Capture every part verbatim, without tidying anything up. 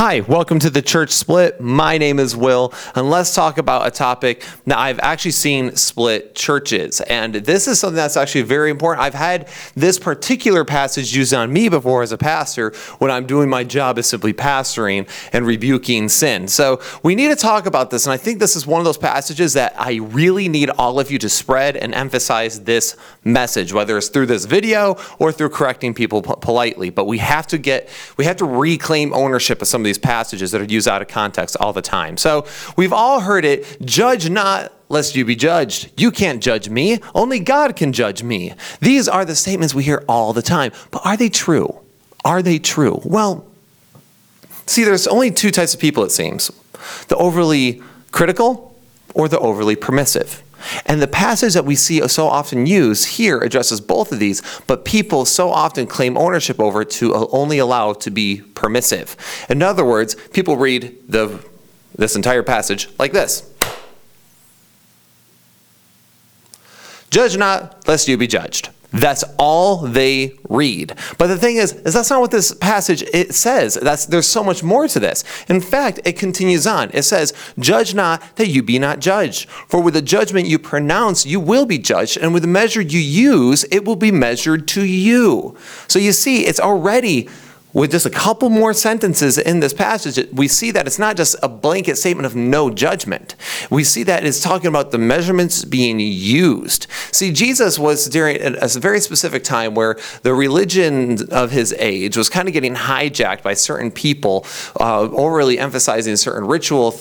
Hi, welcome to The Church Split. My name is Will, and let's talk about a topic that I've actually seen split churches. And this is something that's actually very important. I've had this particular passage used on me before as a pastor when I'm doing my job as simply pastoring and rebuking sin. So we need to talk about this, and I think this is one of those passages that I really need all of you to spread and emphasize this message, whether it's through this video or through correcting people politely. But we have to get, we have to reclaim ownership of some of these these passages that are used out of context all the time. So we've all heard it, judge not lest you be judged. You can't judge me, only God can judge me. These are the statements we hear all the time, but are they true? Are they true? Well, see, there's only two types of people, it seems, the overly critical or the overly permissive. And the passage that we see so often used here addresses both of these, but people so often claim ownership over it to only allow it to be permissive. In other words, people read the this entire passage like this. Judge not, lest you be judged. That's all they read. But the thing is, is that's not what this passage it says. That's, there's so much more to this. In fact, it continues on. It says, judge not that you be not judged. For with the judgment you pronounce, you will be judged. And with the measure you use, it will be measured to you. So you see, it's already, with just a couple more sentences in this passage, we see that it's not just a blanket statement of no judgment. We see that it's talking about the measurements being used. See, Jesus was during a very specific time where the religion of his age was kind of getting hijacked by certain people, uh, overly emphasizing certain ritual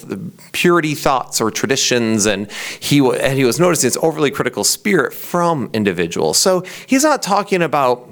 purity thoughts or traditions, and he, and he was noticing this overly critical spirit from individuals. So he's not talking about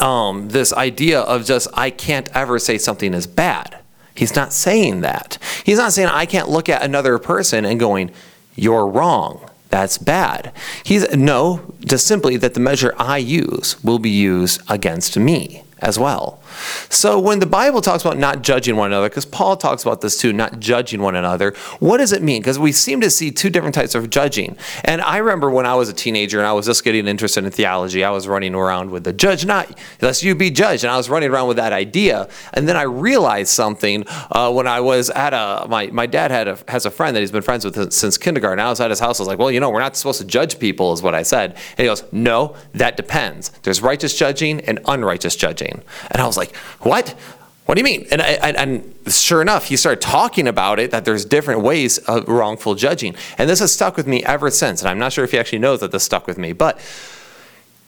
Um, this idea of just, I can't ever say something is bad. He's not saying that. He's not saying I can't look at another person and going, you're wrong, that's bad. He's, no, just simply that the measure I use will be used against me as well. So when the Bible talks about not judging one another, because Paul talks about this too, not judging one another, what does it mean? Because we seem to see two different types of judging. And I remember when I was a teenager and I was just getting interested in theology, I was running around with the judge not, lest you be judged. And I was running around with that idea. And then I realized something uh, when I was at a, my, my dad had a, has a friend that he's been friends with since kindergarten. I was at his house. I was like, well, you know, we're not supposed to judge people is what I said. And he goes, no, that depends. There's righteous judging and unrighteous judging. And I was like, what? What do you mean? And, I, and sure enough, he started talking about it, that there's different ways of wrongful judging. And this has stuck with me ever since. And I'm not sure if he actually knows that this stuck with me. But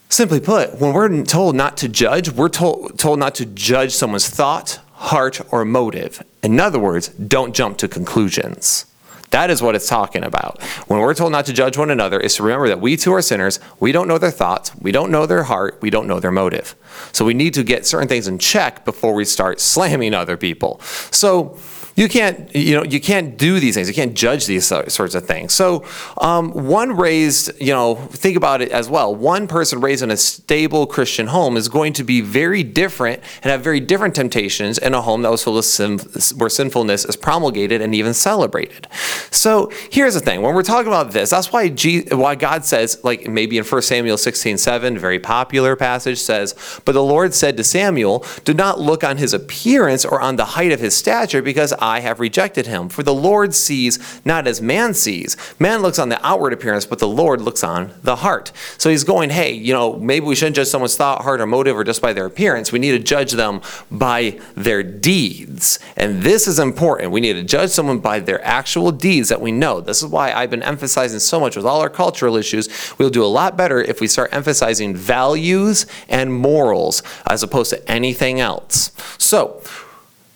simply put, when we're told not to judge, we're told, told not to judge someone's thought, heart, or motive. In other words, don't jump to conclusions. That is what it's talking about. When we're told not to judge one another, it's to remember that we too are sinners. We don't know their thoughts. We don't know their heart. We don't know their motive. So we need to get certain things in check before we start slamming other people. So you can't, you know, you can't do these things. You can't judge these sorts of things. So um, one raised, you know, think about it as well. One person raised in a stable Christian home is going to be very different and have very different temptations in a home that was filled with sin, where sinfulness is promulgated and even celebrated. So here's the thing. When we're talking about this, that's why Jesus, why God says, like maybe in First Samuel sixteen seven, very popular passage, says, but the Lord said to Samuel, do not look on his appearance or on the height of his stature, because I have rejected him. For the Lord sees not as man sees. Man looks on the outward appearance, but the Lord looks on the heart. So he's going, hey, you know, maybe we shouldn't judge someone's thought, heart, or motive, or just by their appearance. We need to judge them by their deeds. And this is important. We need to judge someone by their actual deeds that we know. This is why I've been emphasizing so much with all our cultural issues. We'll do a lot better if we start emphasizing values and morals as opposed to anything else. So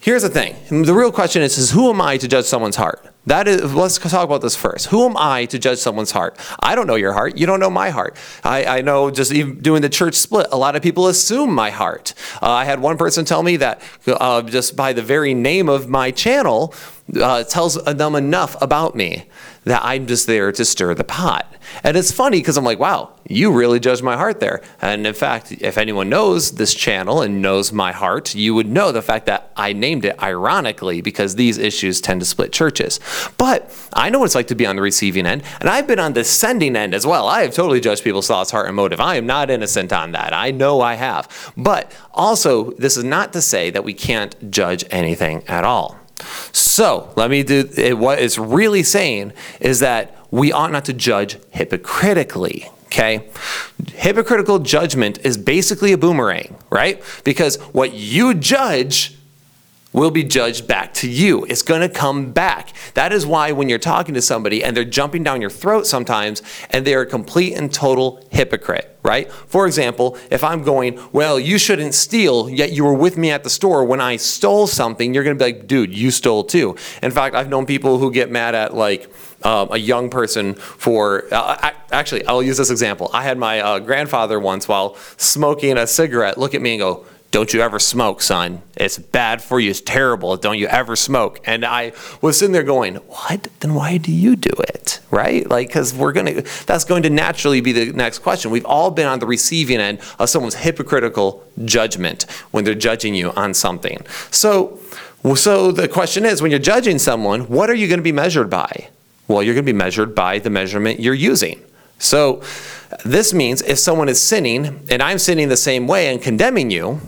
here's the thing. The real question is, is who am I to judge someone's heart? That is, let's talk about this first. Who am I to judge someone's heart? I don't know your heart. You don't know my heart. I, I know just even doing the church split, a lot of people assume my heart. Uh, I had one person tell me that uh, just by the very name of my channel, uh, tells them enough about me that I'm just there to stir the pot. And it's funny because I'm like, wow, you really judged my heart there. And in fact, if anyone knows this channel and knows my heart, you would know the fact that I named it ironically because these issues tend to split churches. But I know what it's like to be on the receiving end, and I've been on the sending end as well. I have totally judged people's thoughts, heart, and motive. I am not innocent on that. I know I have. But also, this is not to say that we can't judge anything at all. So let me do it. What it's really saying is that we ought not to judge hypocritically. Okay, hypocritical judgment is basically a boomerang, right? Because what you judge will be judged back to you. It's going to come back. That is why when you're talking to somebody and they're jumping down your throat sometimes and they're a complete and total hypocrite, right? For example, if I'm going, well, you shouldn't steal, yet you were with me at the store when I stole something, you're going to be like, dude, you stole too. In fact, I've known people who get mad at like um, a young person for, uh, I, actually, I'll use this example. I had my uh, grandfather once while smoking a cigarette look at me and go, don't you ever smoke, son. It's bad for you. It's terrible. Don't you ever smoke. And I was sitting there going, what? Then why do you do it? Right? Like, because we're going to, that's going to naturally be the next question. We've all been on the receiving end of someone's hypocritical judgment when they're judging you on something. So, so the question is, when you're judging someone, what are you going to be measured by? Well, you're going to be measured by the measurement you're using. So this means if someone is sinning and I'm sinning the same way and condemning you,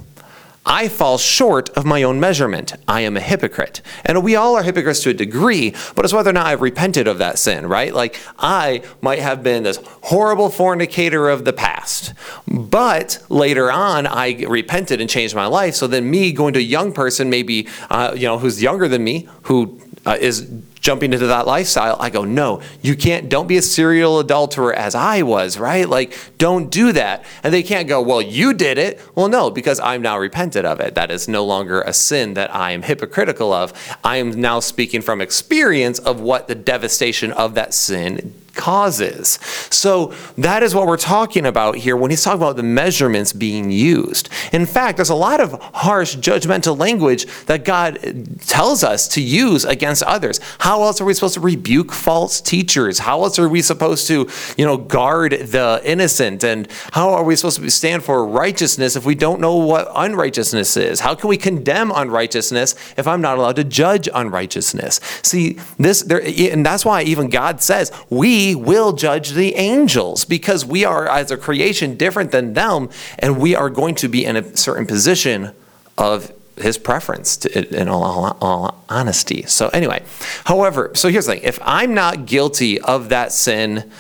I fall short of my own measurement. I am a hypocrite. And we all are hypocrites to a degree, but it's whether or not I've repented of that sin, right? Like I might have been this horrible fornicator of the past, but later on I repented and changed my life. So then me going to a young person, maybe, uh, you know, who's younger than me, who uh, is jumping into that lifestyle, I go, no, you can't, don't be a serial adulterer as I was, right? Like, don't do that. And they can't go, well, you did it. Well, no, because I'm now repented of it. That is no longer a sin that I am hypocritical of. I am now speaking from experience of what the devastation of that sin causes. So that is what we're talking about here when he's talking about the measurements being used. In fact, there's a lot of harsh judgmental language that God tells us to use against others. How else are we supposed to rebuke false teachers? How else are we supposed to, you know, guard the innocent? And how are we supposed to stand for righteousness if we don't know what unrighteousness is? How can we condemn unrighteousness if I'm not allowed to judge unrighteousness? See, this, there, and that's why even God says, we will judge the angels, because we are as a creation different than them, and we are going to be in a certain position of his preference to, in all, all, all honesty. So anyway, however, so here's the thing. If I'm not guilty of that sin,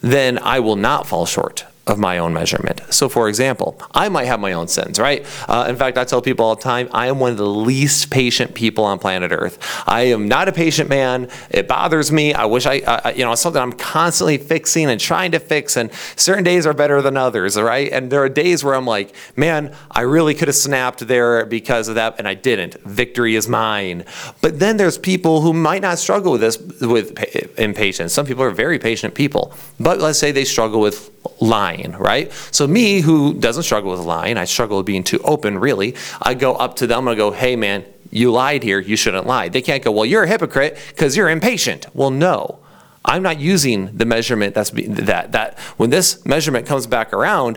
then I will not fall short of my own measurement. So for example, I might have my own sins, right? Uh, in fact, I tell people all the time, I am one of the least patient people on planet Earth. I am not a patient man. It bothers me. I wish I, I you know, it's something I'm constantly fixing and trying to fix, and certain days are better than others, right? And there are days where I'm like, man, I really could have snapped there because of that, and I didn't. Victory is mine. But then there's people who might not struggle with this, with impatience. Some people are very patient people, but let's say they struggle with lying, right? So me, who doesn't struggle with lying, I struggle with being too open, really. I go up to them and I go, hey man, you lied here, you shouldn't lie. They can't go, well, you're a hypocrite because you're impatient. Well, no, I'm not using the measurement that's be, that, that when this measurement comes back around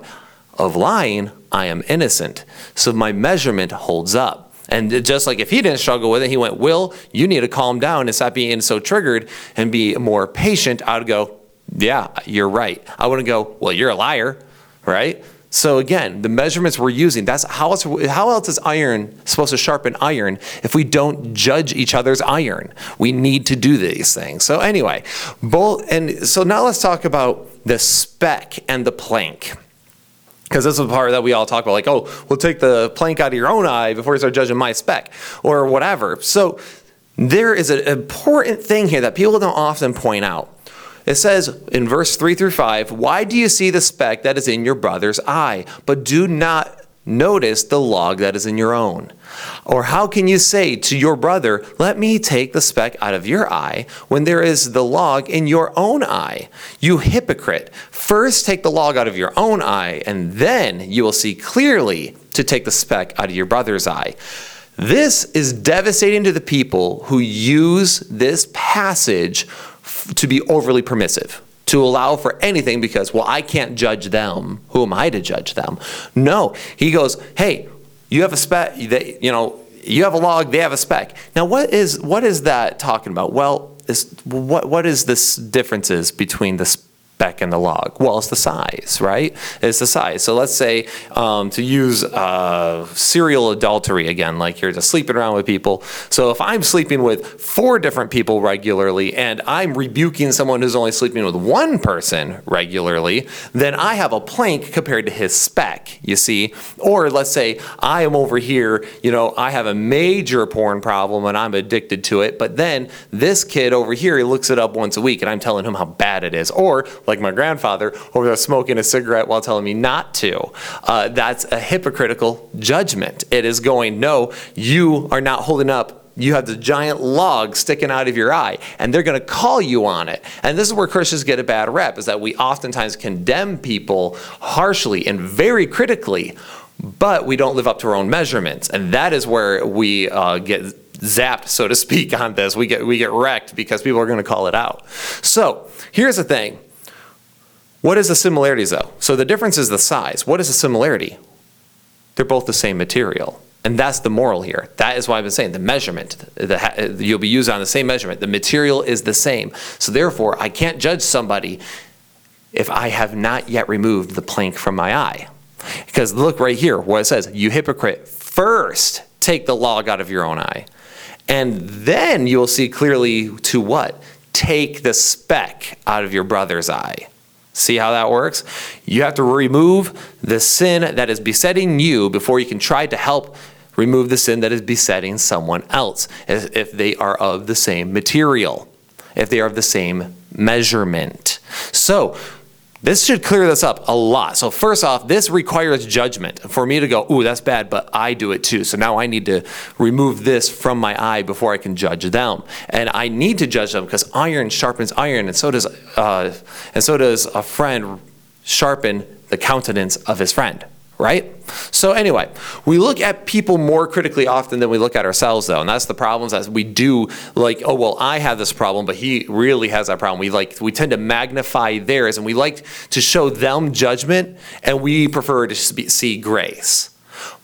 of lying, I am innocent. So my measurement holds up. And just like if he didn't struggle with it, he went, Will, you need to calm down and stop being so triggered and be more patient. I would go, yeah, you're right. I wouldn't go, well, you're a liar, right? So again, the measurements we're using, that's how else, how else is iron supposed to sharpen iron if we don't judge each other's iron? We need to do these things. So anyway, both, and so now let's talk about the speck and the plank. Because this is the part that we all talk about, like, oh, we'll take the plank out of your own eye before you start judging my speck or whatever. So there is an important thing here that people don't often point out. It says in verse three through five, why do you see the speck that is in your brother's eye, but do not notice the log that is in your own? Or how can you say to your brother, let me take the speck out of your eye, when there is the log in your own eye? You hypocrite, first take the log out of your own eye, and then you will see clearly to take the speck out of your brother's eye. This is devastating to the people who use this passage to be overly permissive, to allow for anything because, well, I can't judge them. Who am I to judge them? No, he goes, hey, you have a spec, they, you know, you have a log, they have a spec. Now, what is what is that talking about? Well, is, what what is this differences between the spec and the log? Well, it's the size, right? It's the size. So let's say um, to use uh, serial adultery again, like you're just sleeping around with people. So if I'm sleeping with four different people regularly and I'm rebuking someone who's only sleeping with one person regularly, then I have a plank compared to his spec, you see? Or let's say I am over here, you know, I have a major porn problem and I'm addicted to it, but then this kid over here, he looks it up once a week and I'm telling him how bad it is. Or like my grandfather over there smoking a cigarette while telling me not to. Uh, that's a hypocritical judgment. It is going, no, you are not holding up. You have the giant log sticking out of your eye, and they're going to call you on it. And this is where Christians get a bad rep, is that we oftentimes condemn people harshly and very critically, but we don't live up to our own measurements. And that is where we uh, get zapped, so to speak, on this. We get, we get wrecked because people are going to call it out. So here's the thing. What is the similarities, though? So the difference is the size. What is the similarity? They're both the same material. And that's the moral here. That is why I've been saying the measurement. The, you'll be used on the same measurement. The material is the same. So therefore, I can't judge somebody if I have not yet removed the plank from my eye. Because look right here what it says. You hypocrite, first take the log out of your own eye. And then you'll see clearly to what? Take the speck out of your brother's eye. See how that works? You have to remove the sin that is besetting you before you can try to help remove the sin that is besetting someone else, if they are of the same material, if they are of the same measurement. So this should clear this up a lot. So first off, this requires judgment for me to go, ooh, that's bad, but I do it too. So now I need to remove this from my eye before I can judge them. And I need to judge them because iron sharpens iron, and so does, uh, and so does a friend sharpen the countenance of his friend, right? So anyway, we look at people more critically often than we look at ourselves, though, and that's the problems that we do. Like, oh well, I have this problem, but he really has that problem. We like we tend to magnify theirs, and we like to show them judgment, and we prefer to see grace.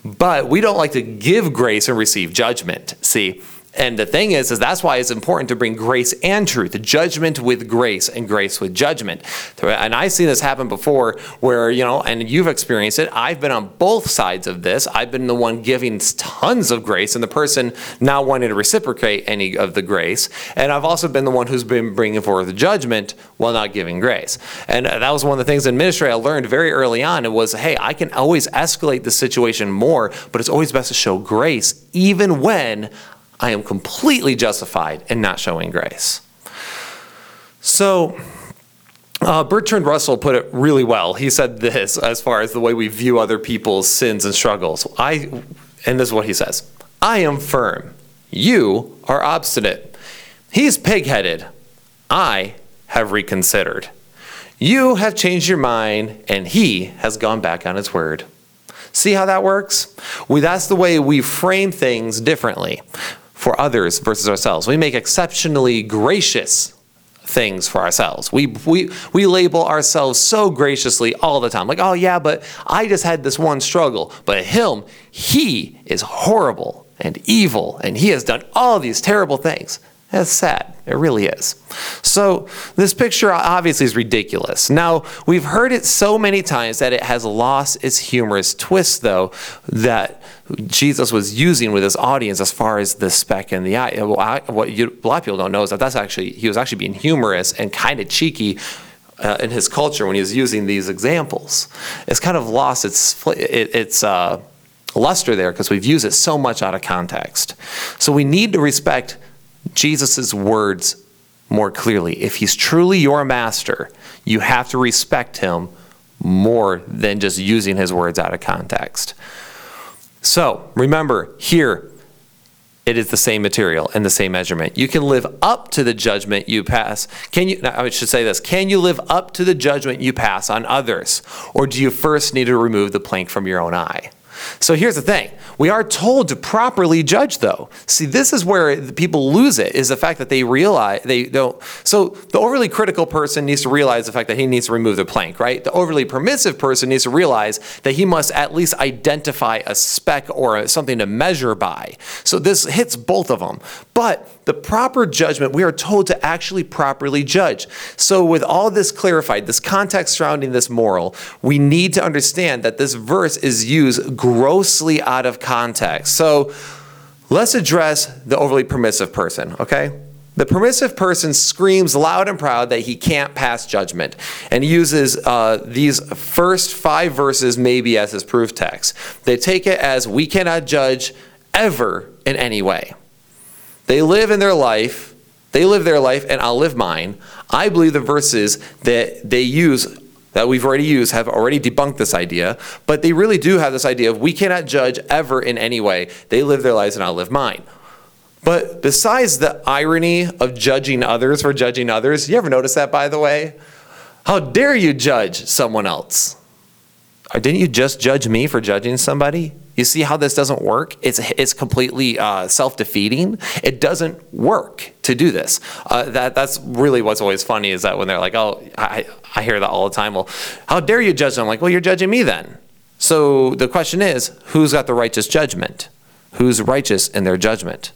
But we don't like to give grace and receive judgment. See. And the thing is, is that's why it's important to bring grace and truth, judgment with grace and grace with judgment. And I've seen this happen before where, you know, and you've experienced it. I've been on both sides of this. I've been the one giving tons of grace and the person not wanting to reciprocate any of the grace. And I've also been the one who's been bringing forth judgment while not giving grace. And that was one of the things in ministry I learned very early on. It was, hey, I can always escalate the situation more, but it's always best to show grace even when I am completely justified in not showing grace. So uh, Bertrand Russell put it really well. He said this as far as the way we view other people's sins and struggles. I, and this is what he says, I am firm, you are obstinate. He's pig-headed, I have reconsidered. You have changed your mind and he has gone back on his word. See how that works? We, that's the way we frame things differently for others versus ourselves. We make exceptionally gracious things for ourselves. We, we, we label ourselves so graciously all the time. Like, oh yeah, but I just had this one struggle. But him, he is horrible and evil, and he has done all these terrible things. That's sad. It really is. So this picture obviously is ridiculous. Now, we've heard it so many times that it has lost its humorous twist, though, that Jesus was using with his audience as far as the speck in the eye. What you, a lot of people don't know is that that's actually, he was actually being humorous and kind of cheeky uh, in his culture when he was using these examples. It's kind of lost its, it, its uh, luster there because we've used it so much out of context. So we need to respect Jesus's words more clearly. If he's truly your master, you have to respect him more than just using his words out of context. So remember here, it is the same material and the same measurement. You can live up to the judgment you pass. Can you, I should say this, can you live up to the judgment you pass on others? Or do you first need to remove the plank from your own eye? So here's the thing. We are told to properly judge, though. See, this is where the people lose it, is the fact that they realize they don't. So the overly critical person needs to realize the fact that he needs to remove the plank, right? The overly permissive person needs to realize that he must at least identify a speck or a, something to measure by. So this hits both of them. But the proper judgment, we are told to actually properly judge. So with all this clarified, this context surrounding this moral, we need to understand that this verse is used grossly out of context. So let's address the overly permissive person, okay? The permissive person screams loud and proud that he can't pass judgment, and he uses uh, these first five verses maybe as his proof text. They take it as we cannot judge ever in any way. They live in their life, they live their life, and I'll live mine. I believe the verses that they use, that we've already used, have already debunked this idea, but they really do have this idea of we cannot judge ever in any way. They live their lives and I'll live mine. But besides the irony of judging others for judging others, you ever notice that, by the way? How dare you judge someone else? Or didn't you just judge me for judging somebody? You see how this doesn't work? It's it's completely uh, self-defeating. It doesn't work to do this. Uh, that that's really what's always funny, is that when they're like, oh, I, I hear that all the time. Well, how dare you judge them? I'm like, well, you're judging me then. So the question is, who's got the righteous judgment? Who's righteous in their judgment?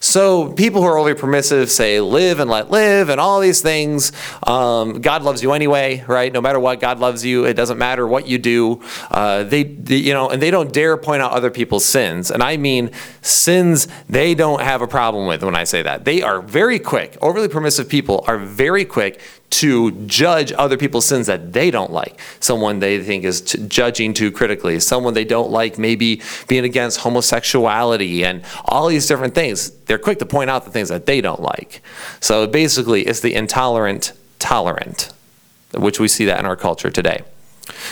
So people who are overly permissive say live and let live and all these things. Um, God loves you anyway, right? No matter what, God loves you. It doesn't matter what you do. Uh, they, they, you know, and they don't dare point out other people's sins. And I mean sins they don't have a problem with when I say that. They are very quick. Overly permissive people are very quick to judge other people's sins that they don't like. Someone they think is t- judging too critically. Someone they don't like maybe being against homosexuality and all these different things. They're quick to point out the things that they don't like. So basically, it's the intolerant tolerant, which we see that in our culture today.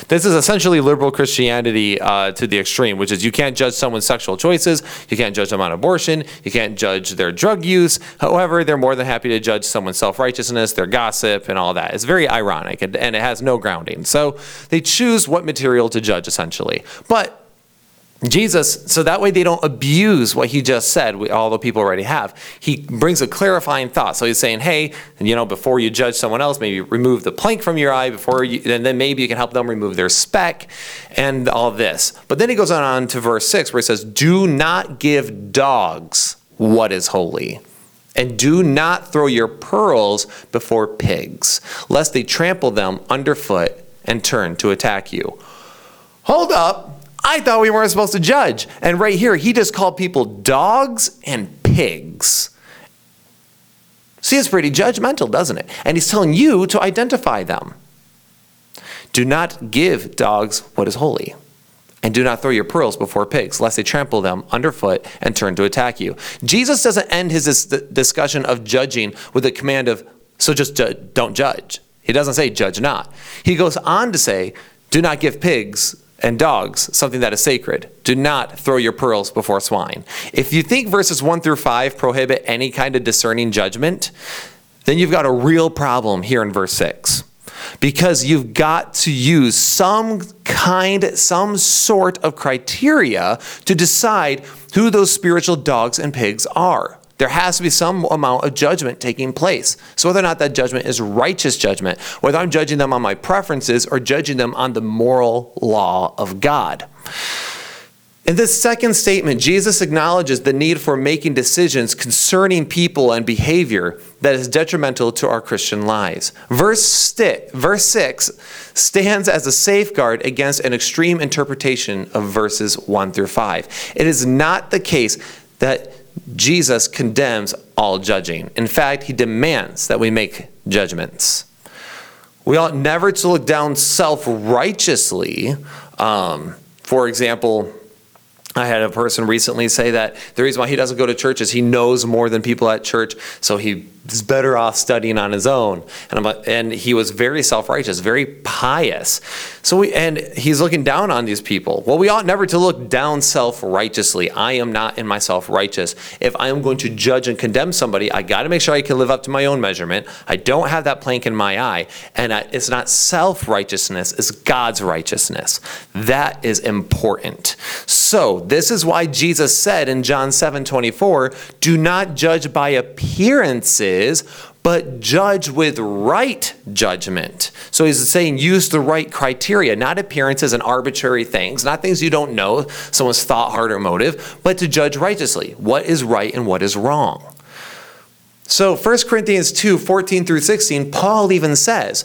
This is essentially liberal Christianity uh, to the extreme, which is you can't judge someone's sexual choices, you can't judge them on abortion, you can't judge their drug use. However, they're more than happy to judge someone's self-righteousness, their gossip, and all that. It's very ironic, and, and it has no grounding. So they choose what material to judge, essentially. But Jesus, so that way they don't abuse what he just said, although people already have. He brings a clarifying thought. So he's saying, hey, you know, before you judge someone else, maybe remove the plank from your eye before you, and then maybe you can help them remove their speck and all this. But then he goes on to verse six, where he says, do not give dogs what is holy, and do not throw your pearls before pigs, lest they trample them underfoot and turn to attack you. Hold up. I thought we weren't supposed to judge. And right here, he just called people dogs and pigs. See, it's pretty judgmental, doesn't it? And he's telling you to identify them. Do not give dogs what is holy, and do not throw your pearls before pigs, lest they trample them underfoot and turn to attack you. Jesus doesn't end his discussion of judging with the command of, so just ju- don't judge. He doesn't say, judge not. He goes on to say, do not give pigs and dogs something that is sacred. Do not throw your pearls before swine. If you think verses one through five prohibit any kind of discerning judgment, then you've got a real problem here in verse six, because you've got to use some kind, some sort of criteria to decide who those spiritual dogs and pigs are. There has to be some amount of judgment taking place. So whether or not that judgment is righteous judgment, whether I'm judging them on my preferences or judging them on the moral law of God. In this second statement, Jesus acknowledges the need for making decisions concerning people and behavior that is detrimental to our Christian lives. Verse six stands as a safeguard against an extreme interpretation of verses one through five. It is not the case that Jesus condemns all judging. In fact, he demands that we make judgments. We ought never to look down self-righteously. Um, for example, I had a person recently say that the reason why he doesn't go to church is he knows more than people at church, so he is better off studying on his own. And I'm like, and he was very self-righteous, very pious. So we, and he's looking down on these people. Well, we ought never to look down self-righteously. I am not in myself righteous. If I am going to judge and condemn somebody, I got to make sure I can live up to my own measurement. I don't have that plank in my eye. And I, it's not self-righteousness, it's God's righteousness. That is important. So this is why Jesus said in John seven twenty-four, do not judge by appearances, but judge with right judgment. So he's saying use the right criteria, not appearances and arbitrary things, not things you don't know, someone's thought, heart, or motive, but to judge righteously. What is right and what is wrong? So First Corinthians two, fourteen through sixteen, Paul even says,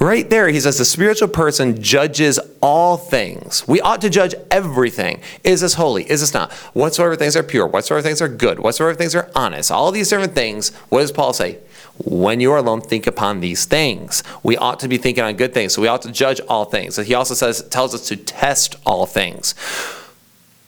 Right there, he says the spiritual person judges all things. We ought to judge everything. Is this holy? Is this not? Whatsoever things are pure, whatsoever things are good, whatsoever things are honest, all these different things. What does Paul say? When you are alone, think upon these things. We ought to be thinking on good things, so we ought to judge all things. So he also says, tells us to test all things.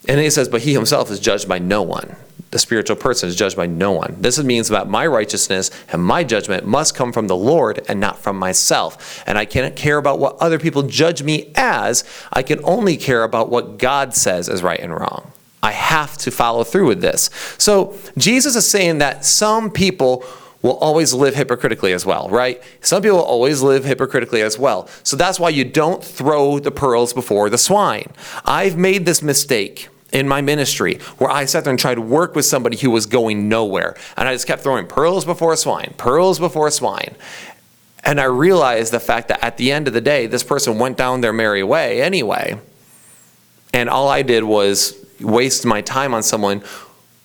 And then he says, but he himself is judged by no one. The spiritual person is judged by no one. This means that my righteousness and my judgment must come from the Lord and not from myself. And I can't care about what other people judge me as. I can only care about what God says is right and wrong. I have to follow through with this. So Jesus is saying that some people will always live hypocritically as well, right? Some people will always live hypocritically as well. So that's why you don't throw the pearls before the swine. I've made this mistake in my ministry, where I sat there and tried to work with somebody who was going nowhere. And I just kept throwing pearls before swine, pearls before swine. And I realized the fact that at the end of the day, this person went down their merry way anyway. And all I did was waste my time on someone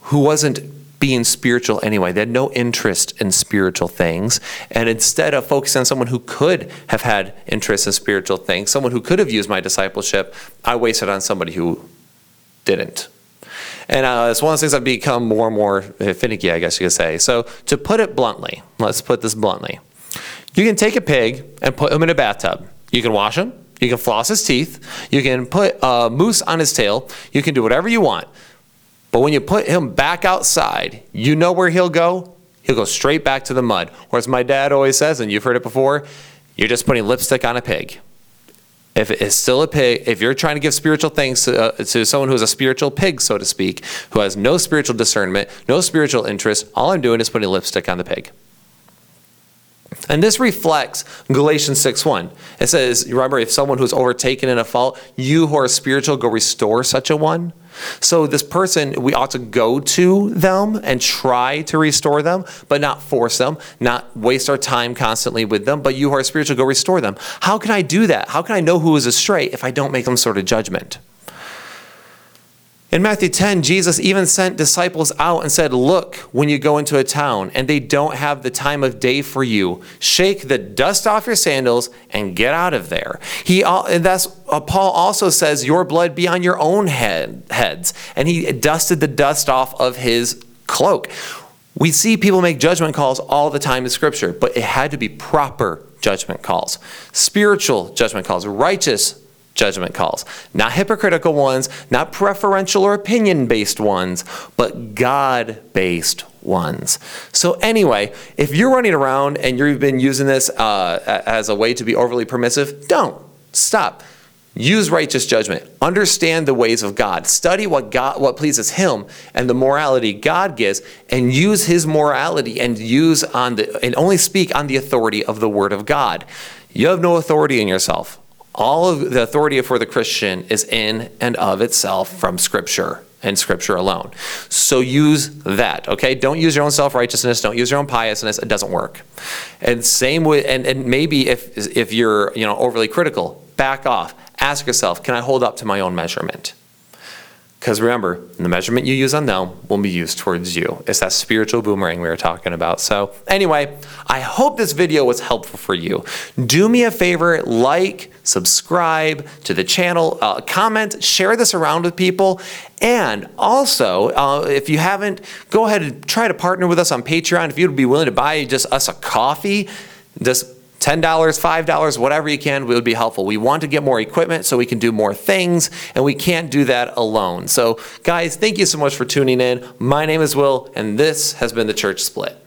who wasn't being spiritual anyway. They had no interest in spiritual things. And instead of focusing on someone who could have had interest in spiritual things, someone who could have used my discipleship, I wasted on somebody who didn't. And uh, it's one of the things I've become more and more finicky, I guess you could say. So to put it bluntly, let's put this bluntly. You can take a pig and put him in a bathtub. You can wash him. You can floss his teeth. You can put a mousse on his tail. You can do whatever you want. But when you put him back outside, you know where he'll go? He'll go straight back to the mud. Or as my dad always says, and you've heard it before, you're just putting lipstick on a pig. If it's still a pig, if you're trying to give spiritual things to, uh, to someone who is a spiritual pig, so to speak, who has no spiritual discernment, no spiritual interest, all I'm doing is putting lipstick on the pig. And this reflects Galatians six one. It says, remember, if someone who's overtaken in a fault, you who are spiritual, go restore such a one. So this person, we ought to go to them and try to restore them, but not force them, not waste our time constantly with them, but you who are spiritual, go restore them. How can I do that? How can I know who is astray if I don't make them sort of judgment? In Matthew ten, Jesus even sent disciples out and said, look, when you go into a town and they don't have the time of day for you, shake the dust off your sandals and get out of there. He, and that's, uh, Paul also says, your blood be on your own head, heads. And he dusted the dust off of his cloak. We see people make judgment calls all the time in Scripture, but it had to be proper judgment calls, spiritual judgment calls, righteous judgment Judgment calls. Not hypocritical ones, not preferential or opinion-based ones, but God-based ones. So anyway, if you're running around and you've been using this uh, as a way to be overly permissive, don't. Stop. Use righteous judgment. Understand the ways of God. Study what God, what pleases Him and the morality God gives, and use His morality and use on the and only speak on the authority of the Word of God. You have no authority in yourself. All of the authority for the Christian is in and of itself from Scripture and Scripture alone. So use that, okay? Don't use your own self-righteousness. Don't use your own piousness. It doesn't work. And same with, and, and maybe if if you're you know overly critical, back off. Ask yourself, can I hold up to my own measurement? Because remember, the measurement you use on them will be used towards you. It's that spiritual boomerang we were talking about. So anyway, I hope this video was helpful for you. Do me a favor, like, subscribe to the channel, uh, comment, share this around with people. And also, uh, if you haven't, go ahead and try to partner with us on Patreon. If you'd be willing to buy just us a coffee, just ten dollars, five dollars, whatever you can, would be helpful. We want to get more equipment so we can do more things, and we can't do that alone. So guys, thank you so much for tuning in. My name is Will, and this has been The Church Split.